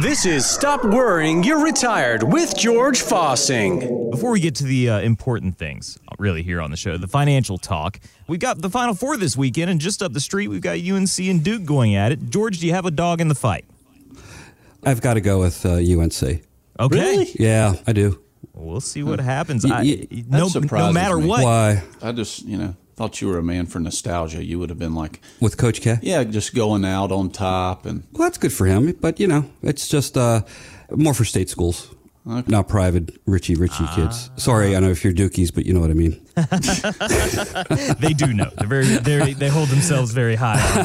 This is Stop Worrying You're Retired with George Fossing. Before we get to the important things, really, here on the show, the financial talk, we've got the Final Four this weekend, and just up the street, we've got UNC and Duke going at it. George, do you have a dog in the fight? I've got to go with UNC. Okay. Really? Yeah, I do. We'll see what happens. No matter what. Why? I just, thought you were a man for nostalgia. You would have been like... With Coach K? Yeah, just going out on top. And well, that's good for him. But, it's just more for state schools, okay. Not private Richie kids. Sorry, I know if you're Dukies, but you know what I mean. They do know. They hold themselves very high on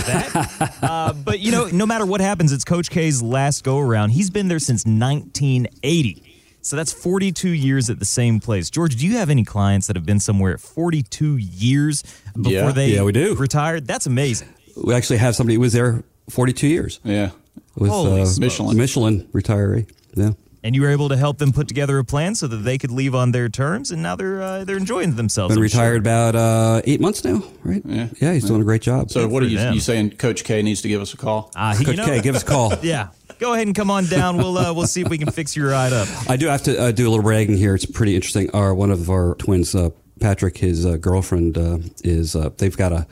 that. But, no matter what happens, it's Coach K's last go-around. He's been there since 1980. So that's 42 years at the same place. George, do you have any clients that have been somewhere 42 years before they retired? That's amazing. We actually have somebody who was there 42 years. Yeah. With Michelin retiree. Yeah. And you were able to help them put together a plan so that they could leave on their terms, and now they're enjoying themselves. Been retired about 8 months now, right? Yeah. Yeah, he's doing a great job. So what are you saying? Coach K needs to give us a call? Coach K, give us a call. Yeah. Go ahead and come on down. We'll see if we can fix your ride up. I do have to do a little bragging here. It's pretty interesting. One of our twins, Patrick, his girlfriend, they've got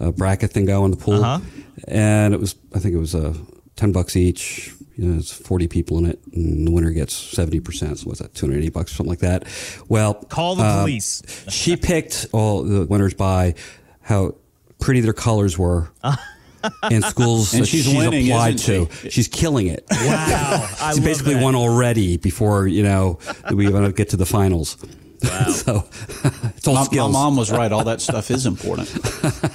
a bracket thing going in the pool. Uh-huh. And it was $10 each. It's 40 people in it, and the winner gets 70%. So what's that, $280, something like that? Well, call the police. She picked all the winners by how pretty their colors were. And schools and she's winning, applied to. She's killing it. Wow. She basically won already before, we even get to the finals. Wow. So it's all skills. My mom was right. All that stuff is important.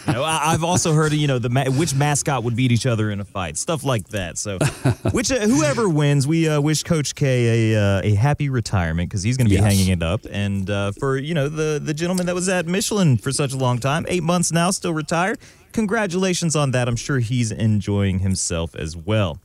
I've also heard, which mascot would beat each other in a fight, stuff like that. So whoever wins, we wish Coach K a happy retirement, because he's going to be hanging it up. And for, the gentleman that was at Michelin for such a long time, 8 months now, still retired. Congratulations on that. I'm sure he's enjoying himself as well.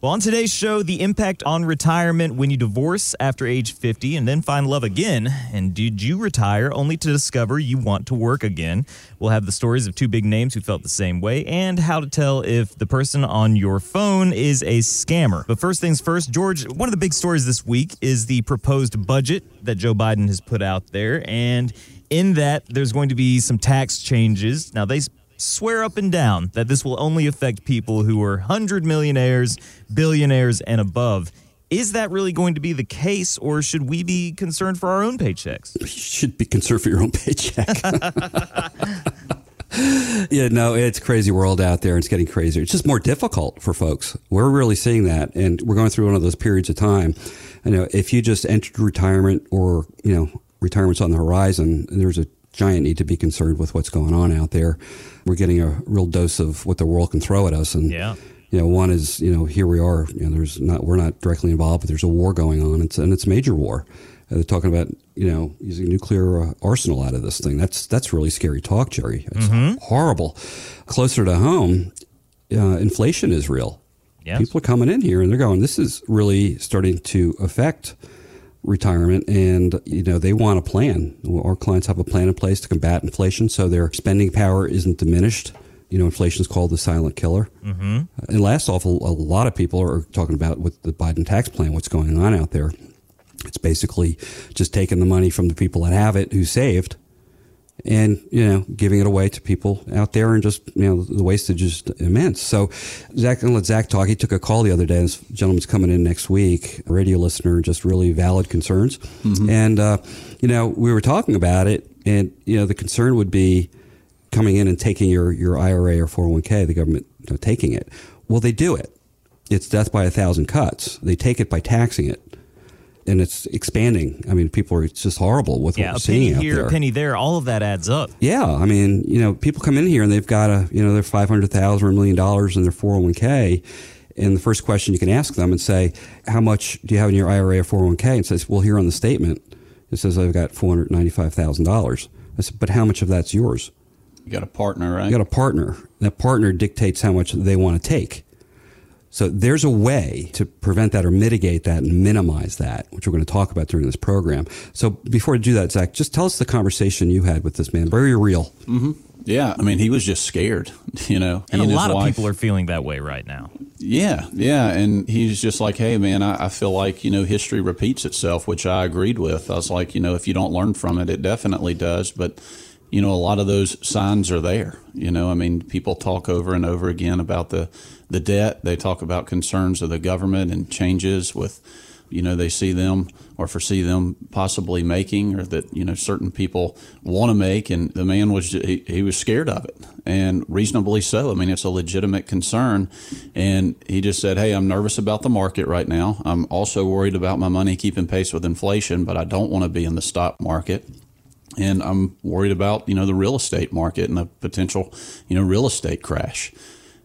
Well, on today's show, the impact on retirement when you divorce after age 50 and then find love again. And did you retire only to discover you want to work again? We'll have the stories of two big names who felt the same way, and how to tell if the person on your phone is a scammer. But first things first, George, one of the big stories this week is the proposed budget that Joe Biden has put out there. And in that, there's going to be some tax changes. Now, they swear up and down that this will only affect people who are 100 millionaires, billionaires, and above. Is that really going to be the case, or should we be concerned for our own paychecks? You should be concerned for your own paycheck. It's crazy world out there, and it's getting crazier. It's just more difficult for folks. We're really seeing that, and we're going through one of those periods of time. If you just entered retirement, or, retirement's on the horizon, there's a giant need to be concerned with what's going on out there. We're getting a real dose of what the world can throw at us. And, one is, here we are, we're not directly involved, but there's a war going on. It's a major war. They're talking about, using a nuclear arsenal out of this thing. That's really scary talk, Jerry. It's horrible. Closer to home, inflation is real. Yes. People are coming in here and they're going, this is really starting to affect retirement, and they want a plan. Our clients have a plan in place to combat inflation, so their spending power isn't diminished. Inflation is called the silent killer. Mm-hmm. And last off, a lot of people are talking about with the Biden tax plan, what's going on out there. It's basically just taking the money from the people that have it, who saved, and giving it away to people out there, and just the wastage is immense. So Zach, and let Zach talk. He took a call the other day. This gentleman's coming in next week, a radio listener, just really valid concerns. Mm-hmm. And we were talking about it, and the concern would be coming in and taking your IRA or 401k, the government taking it. Well, they do it. It's death by 1,000 cuts. They take it by taxing it. And it's expanding. I mean, people are, it's just horrible with what we're seeing out there. A penny here, a penny there, all of that adds up. Yeah. I mean, people come in here and they've got they're $500,000 or $1 million in their 401k. And the first question you can ask them and say, how much do you have in your IRA or 401k? And says, well, here on the statement, it says I've got $495,000. I said, but how much of that's yours? You got a partner, right? You got a partner. That partner dictates how much they want to take. So there's a way to prevent that or mitigate that and minimize that, which we're going to talk about during this program. So before I do that, Zach, just tell us the conversation you had with this man. Very real. Mm-hmm. Yeah. I mean, he was just scared, you know. And a lot of people are feeling that way right now. Yeah. Yeah. And he's just like, hey, man, I feel like, you know, history repeats itself, which I agreed with. I was like, you know, if you don't learn from it, it definitely does. But, you know, a lot of those signs are there. You know, I mean, people talk over and over again about the debt. They talk about concerns of the government and changes with, you know, they see them or foresee them possibly making, or that, you know, certain people want to make. And the man was, he was scared of it, and reasonably so. I mean, it's a legitimate concern. And he just said, hey, I'm nervous about the market right now. I'm also worried about my money keeping pace with inflation, but I don't want to be in the stock market. And I'm worried about, you know, the real estate market and a potential, you know, real estate crash.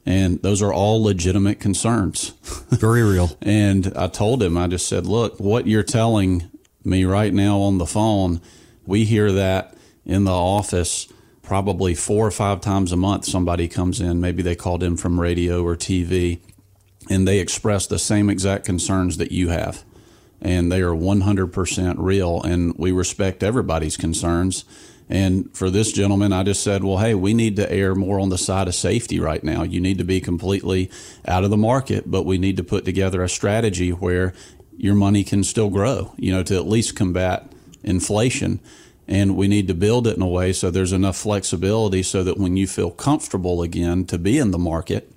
And those are all legitimate concerns. Very real. And I told him, I just said, look, what you're telling me right now on the phone, we hear that in the office probably 4 or 5 times a month. Somebody comes in, maybe they called in from radio or TV, and they express the same exact concerns that you have. And they are 100% real. And we respect everybody's concerns. And for this gentleman, I just said, well, hey, we need to err more on the side of safety right now. You need to be completely out of the market, but we need to put together a strategy where your money can still grow, you know, to at least combat inflation. And we need to build it in a way so there's enough flexibility so that when you feel comfortable again to be in the market,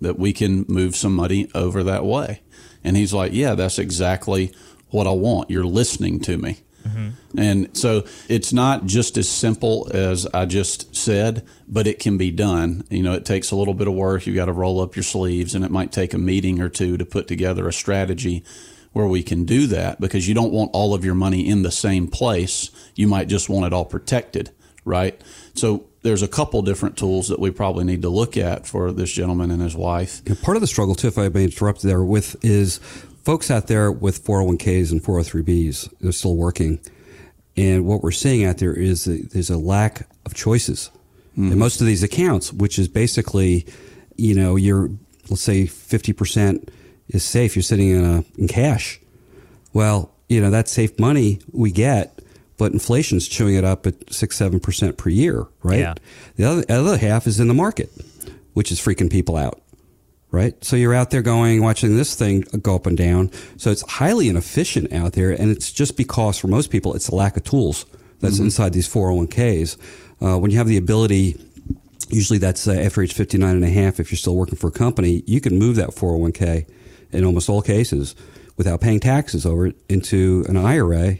that we can move some money over that way. And he's like, yeah, that's exactly what I want. You're listening to me. Mm-hmm. And so it's not just as simple as I just said, but it can be done. You know, it takes a little bit of work. You got to roll up your sleeves, and it might take a meeting or two to put together a strategy where we can do that, because you don't want all of your money in the same place. You might just want it all protected, right? So there's a couple different tools that we probably need to look at for this gentleman and his wife. And part of the struggle, too, if I may interrupt there, with is folks out there with 401ks and 403bs, they're still working. And what we're seeing out there is there's a lack of choices in most of these accounts, which is basically, you know, you're, let's say 50% is safe. You're sitting in cash. Well, you know, that safe money we get, but inflation's chewing it up at 6-7% per year, right? Yeah. The other half is in the market, which is freaking people out. Right. So you're out there watching this thing go up and down. So it's highly inefficient out there. And it's just because for most people, it's a lack of tools that's inside these 401ks. When you have the ability, usually that's after age 59 and a half, if you're still working for a company, you can move that 401k in almost all cases without paying taxes over it into an IRA.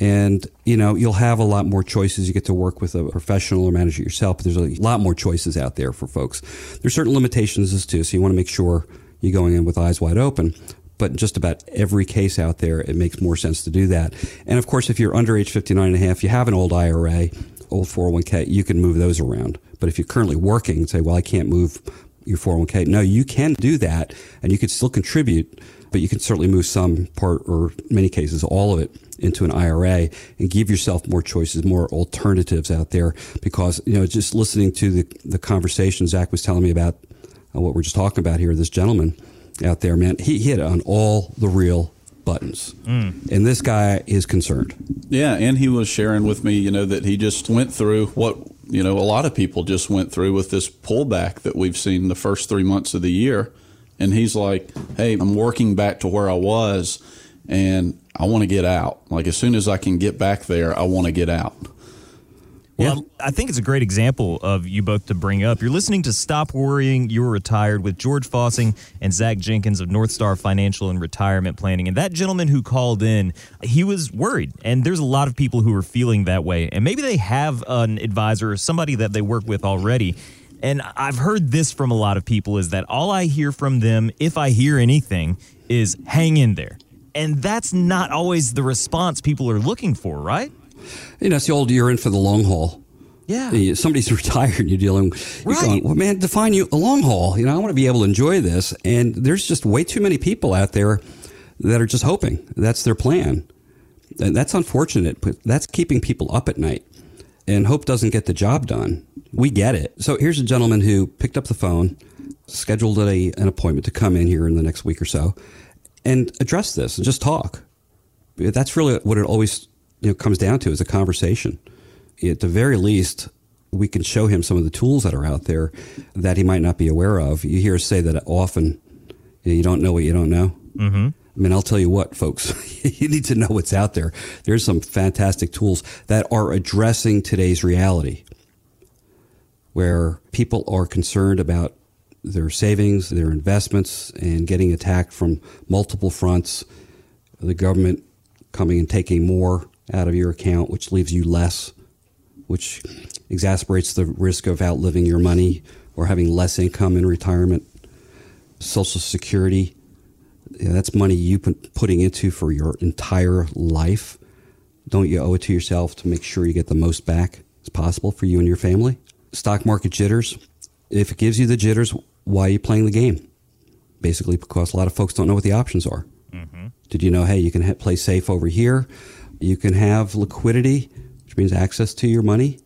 And, you know, you'll have a lot more choices. You get to work with a professional or manage it yourself, but there's a lot more choices out there for folks. There's certain limitations too, so you want to make sure you're going in with eyes wide open. But in just about every case out there, it makes more sense to do that. And, of course, if you're under age 59 and a half, you have an old IRA, old 401k, you can move those around. But if you're currently working and say, well, I can't move your 401k, no, you can do that, and you can still contribute, but you can certainly move some part or many cases, all of it, into an IRA and give yourself more choices, more alternatives out there. Because, you know, just listening to the conversation Zach was telling me about what we're just talking about here, this gentleman out there, man, he hit on all the real buttons. And this guy is concerned. Yeah. And he was sharing with me, you know, that he just went through what, you know, a lot of people just went through with this pullback that we've seen the first 3 months of the year. And he's like, hey, I'm working back to where I was, and I want to get out. Like, as soon as I can get back there, I want to get out. Well, yeah. I think it's a great example of you both to bring up. You're listening to Stop Worrying, You're Retired with George Fossing and Zach Jenkins of Northstar Financial and Retirement Planning. And that gentleman who called in, he was worried. And there's a lot of people who are feeling that way. And maybe they have an advisor or somebody that they work with already. And I've heard this from a lot of people, is that all I hear from them, if I hear anything, is hang in there. And that's not always the response people are looking for, right? You know, it's the old, you're in for the long haul. Yeah. Somebody's retired, you're dealing, you're going, well, man, define you a long haul. You know, I want to be able to enjoy this. And there's just way too many people out there that are just hoping. That's their plan. And that's unfortunate, but that's keeping people up at night. And hope doesn't get the job done. We get it. So here's a gentleman who picked up the phone, scheduled an appointment to come in here in the next week or so and address this and just talk. That's really what it always comes down to, is a conversation. At the very least, we can show him some of the tools that are out there that he might not be aware of. You hear us say that often, you don't know what you don't know. Mm-hmm. I mean, I'll tell you what, folks, you need to know what's out there. There's some fantastic tools that are addressing today's reality where people are concerned about their savings, their investments, and getting attacked from multiple fronts. The government coming and taking more out of your account, which leaves you less, which exacerbates the risk of outliving your money or having less income in retirement. Social Security, that's money you've been putting into for your entire life. Don't you owe it to yourself to make sure you get the most back as possible for you and your family? Stock market jitters. If it gives you the jitters, why are you playing the game? Basically because a lot of folks don't know what the options are. Mm-hmm. Did you know, hey, you can play safe over here. You can have liquidity, which means access to your money.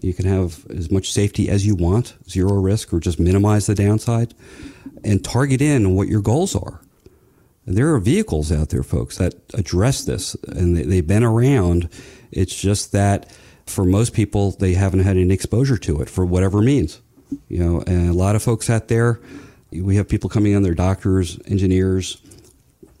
You can have as much safety as you want, zero risk, or just minimize the downside, and target in what your goals are. And there are vehicles out there, folks, that address this, and they've been around. It's just that for most people, they haven't had any exposure to it for whatever means. You know, and a lot of folks out there, we have people coming on, their doctors, engineers,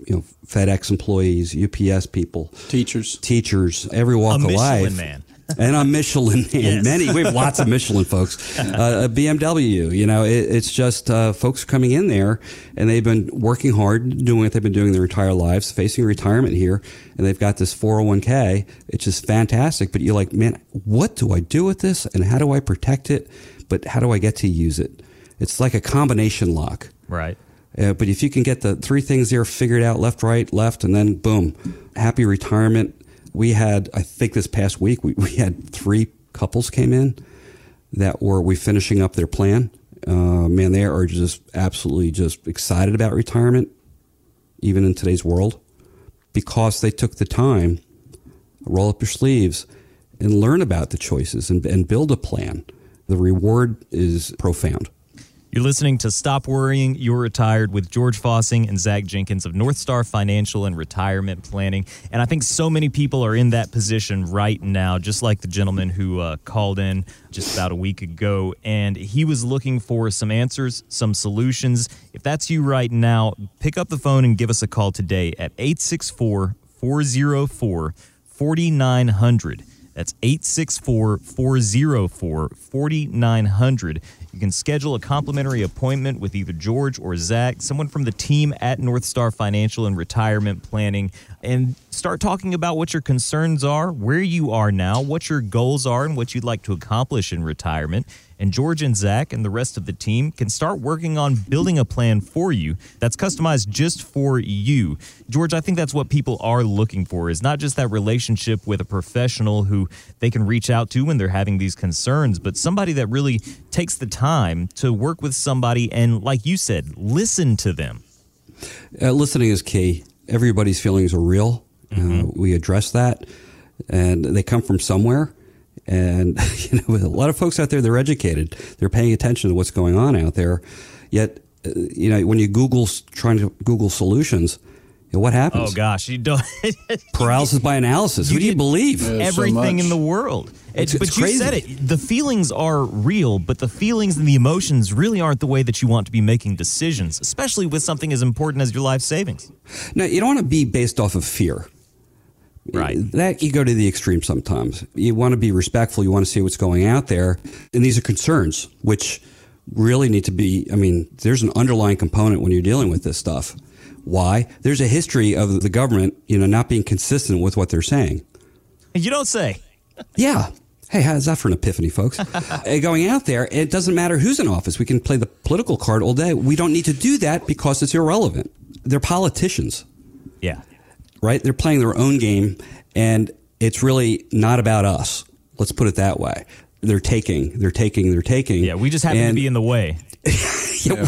you know, FedEx employees, UPS people, teachers, every walk of life. Man. And I'm Michelin man. Yes. We have lots of Michelin folks. BMW, you know, it's just folks coming in there, and they've been working hard, doing what they've been doing their entire lives, facing retirement here, and they've got this 401k. It's just fantastic. But you're like, man, what do I do with this, and how do I protect it? But how do I get to use it? It's like a combination lock. Right. But if you can get the three things there figured out, left, right, left, and then boom, happy retirement. We had, I think this past week, we had three couples came in that were finishing up their plan. Man, they are just absolutely just excited about retirement, even in today's world, because they took the time, roll up your sleeves, and learn about the choices and build a plan. The reward is profound. You're listening to Stop Worrying, You're Retired with George Fossing and Zach Jenkins of Northstar Financial and Retirement Planning. And I think so many people are in that position right now, just like the gentleman who called in just about a week ago. And he was looking for some answers, some solutions. If that's you right now, pick up the phone and give us a call today at 864-404-4900. That's 864-404-4900. You can schedule a complimentary appointment with either George or Zach, someone from the team at Northstar Financial and Retirement Planning, and start talking about what your concerns are, where you are now, what your goals are, and what you'd like to accomplish in retirement. And George and Zach and the rest of the team can start working on building a plan for you that's customized just for you. George, I think that's what people are looking for, is not just that relationship with a professional who they can reach out to when they're having these concerns, but somebody that really takes the time to work with somebody and, like you said, listen to them. Listening is key. Everybody's feelings are real. Mm-hmm. We address that, and they come from somewhere. And you know, a lot of folks out there, they're educated. They're paying attention to what's going on out there. Yet, you know, when you trying to Google solutions, you know, what happens? Oh, gosh. You don't. Paralysis by analysis. Who do you believe? Everything in the world. It's crazy. You said it. The feelings are real, but the feelings and the emotions really aren't the way that you want to be making decisions, especially with something as important as your life savings. No, you don't want to be based off of fear. Right. That you go to the extreme sometimes. You want to be respectful. You want to see what's going out there. And these are concerns which really need to be, I mean, there's an underlying component when you're dealing with this stuff. Why? There's a history of the government, you know, not being consistent with what they're saying. You don't say. Yeah. Hey, how's that for an epiphany, folks? Going out there, it doesn't matter who's in office. We can play the political card all day. We don't need to do that because it's irrelevant. They're politicians. Yeah. Right? They're playing their own game, and it's really not about us. Let's put it that way. They're taking. Yeah, we just happen to be in the way. Yeah.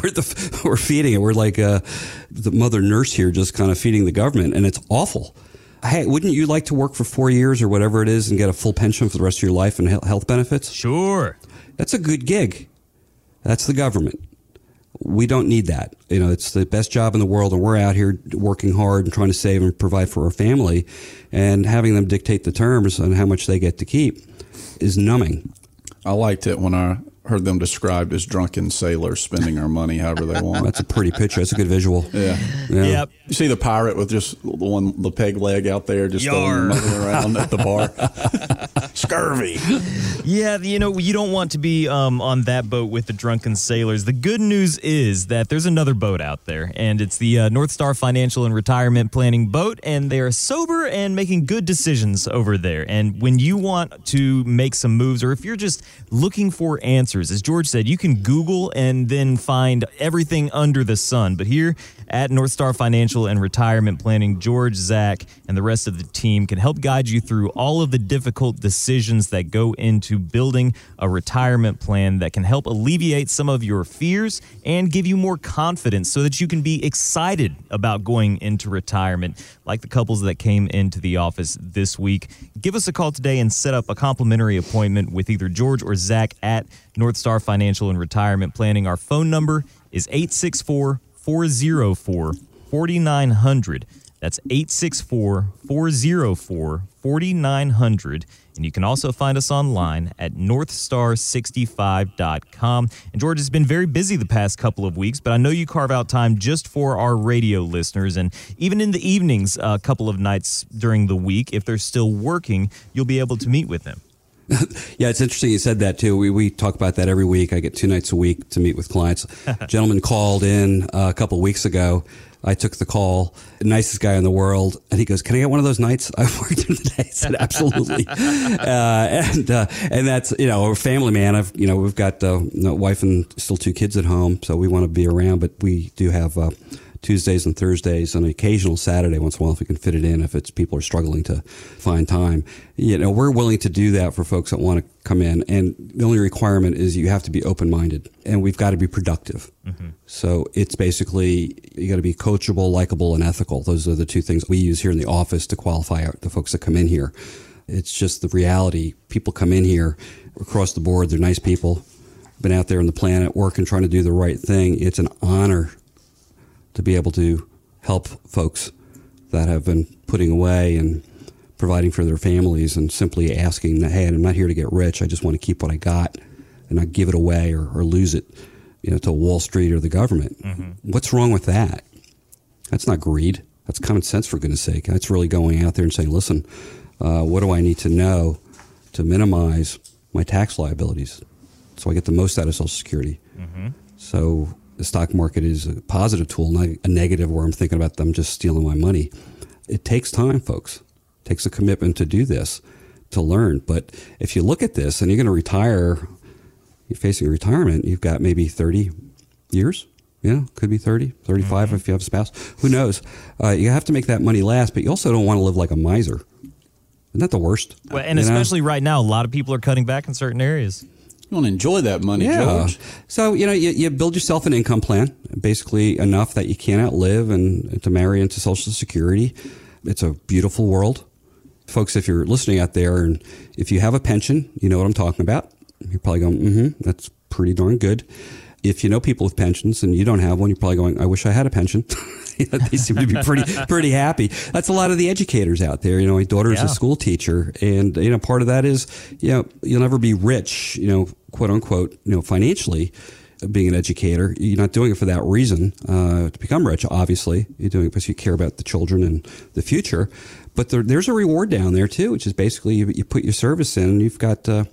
We're feeding it. We're like the mother nurse here, just kind of feeding the government, and it's awful. Hey, wouldn't you like to work for 4 years or whatever it is and get a full pension for the rest of your life and health benefits? Sure. That's a good gig. That's the government. We don't need that. You know, it's the best job in the world, and we're out here working hard and trying to save and provide for our family, and having them dictate the terms on how much they get to keep is numbing. I liked it when I heard them described as drunken sailors spending our money however they want. That's a pretty picture. That's a good visual. Yeah. Yep. You see the pirate with just the peg leg out there just moving around at the bar. Scurvy. Yeah, you don't want to be on that boat with the drunken sailors. The good news is that there's another boat out there, and it's the Northstar Financial and Retirement Planning boat, and they are sober and making good decisions over there. And when you want to make some moves, or if you're just looking for answers, as George said, you can Google and then find everything under the sun. But here at Northstar Financial and Retirement Planning, George, Zach, and the rest of the team can help guide you through all of the difficult decisions that go into building a retirement plan that can help alleviate some of your fears and give you more confidence so that you can be excited about going into retirement, like the couples that came into the office this week. Give us a call today and set up a complimentary appointment with either George or Zach at Northstar Financial and Retirement Planning. Our phone number is 864-404-4900. That's 864-404-4900. And you can also find us online at northstar65.com. And George has been very busy the past couple of weeks, but I know you carve out time just for our radio listeners. And even in the evenings, a couple of nights during the week, if they're still working, you'll be able to meet with them. Yeah, it's interesting you said that, too. We talk about that every week. I get 2 nights a week to meet with clients. A gentleman called in a couple of weeks ago. I took the call, nicest guy in the world. And he goes, "Can I get one of those nights? I've worked in the day." I said, "Absolutely." And that's, a family man. We've got a wife and still 2 kids at home. So we want to be around, but we do have Tuesdays and Thursdays and an occasional Saturday once in a while if we can fit it in, if it's people are struggling to find time. We're willing to do that for folks that want to come in. And the only requirement is you have to be open-minded, and we've got to be productive. Mm-hmm. So it's basically, you got to be coachable, likable, and ethical. Those are the 2 things we use here in the office to qualify the folks that come in here. It's just the reality. People come in here across the board. They're nice people, been out there on the planet working, trying to do the right thing. It's an honor to be able to help folks that have been putting away and providing for their families and simply asking that, hey, I'm not here to get rich. I just want to keep what I got and not give it away or lose it, to Wall Street or the government. Mm-hmm. What's wrong with that? That's not greed. That's common sense, for goodness sake. That's really going out there and saying, listen, what do I need to know to minimize my tax liabilities so I get the most out of Social Security? Mm-hmm. So the stock market is a positive tool, not a negative where I'm thinking about them just stealing my money. It takes time, folks. It takes a commitment to do this, to learn. But if you look at this and you're going to retire, you're facing retirement, you've got maybe 30 years. Could be 30, 35 if you have a spouse. Who knows? You have to make that money last, but you also don't want to live like a miser. Isn't that the worst? Well, and especially right now, a lot of people are cutting back in certain areas. You want to enjoy that money, George. So, you build yourself an income plan, basically enough that you can't outlive and to marry into Social Security. It's a beautiful world. Folks, if you're listening out there and if you have a pension, you know what I'm talking about. You're probably going, that's pretty darn good. If you know people with pensions and you don't have one, you're probably going, I wish I had a pension. They seem to be pretty happy. That's a lot of the educators out there. My daughter is a school teacher, and part of that is you'll never be rich, quote unquote, financially. Being an educator, you're not doing it for that reason to become rich. Obviously, you're doing it because you care about the children and the future. But there's a reward down there too, which is basically you put your service in, and you've got a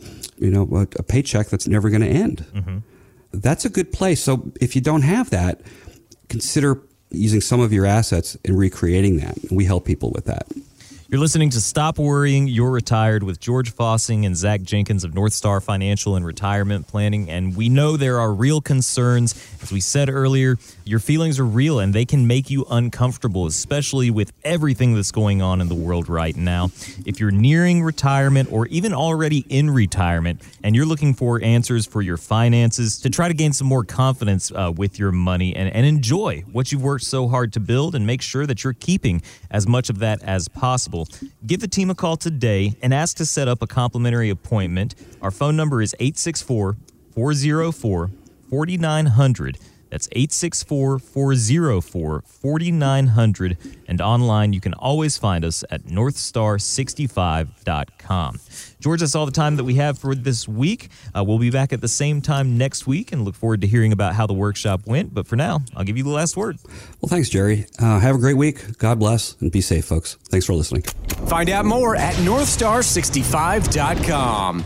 paycheck that's never going to end. Mm-hmm. That's a good place. So if you don't have that, consider using some of your assets and recreating that. We help people with that. You're listening to Stop Worrying, You're Retired with George Fossing and Zach Jenkins of Northstar Financial and Retirement Planning. And we know there are real concerns. As we said earlier, your feelings are real and they can make you uncomfortable, especially with everything that's going on in the world right now. If you're nearing retirement or even already in retirement and you're looking for answers for your finances to try to gain some more confidence with your money and enjoy what you've worked so hard to build and make sure that you're keeping as much of that as possible, give the team a call today and ask to set up a complimentary appointment. Our phone number is 864-404-4900. That's 864-404-4900. And online, you can always find us at northstar65.com. George, that's all the time that we have for this week. We'll be back at the same time next week and look forward to hearing about how the workshop went. But for now, I'll give you the last word. Well, thanks, Jerry. Have a great week. God bless and be safe, folks. Thanks for listening. Find out more at northstar65.com.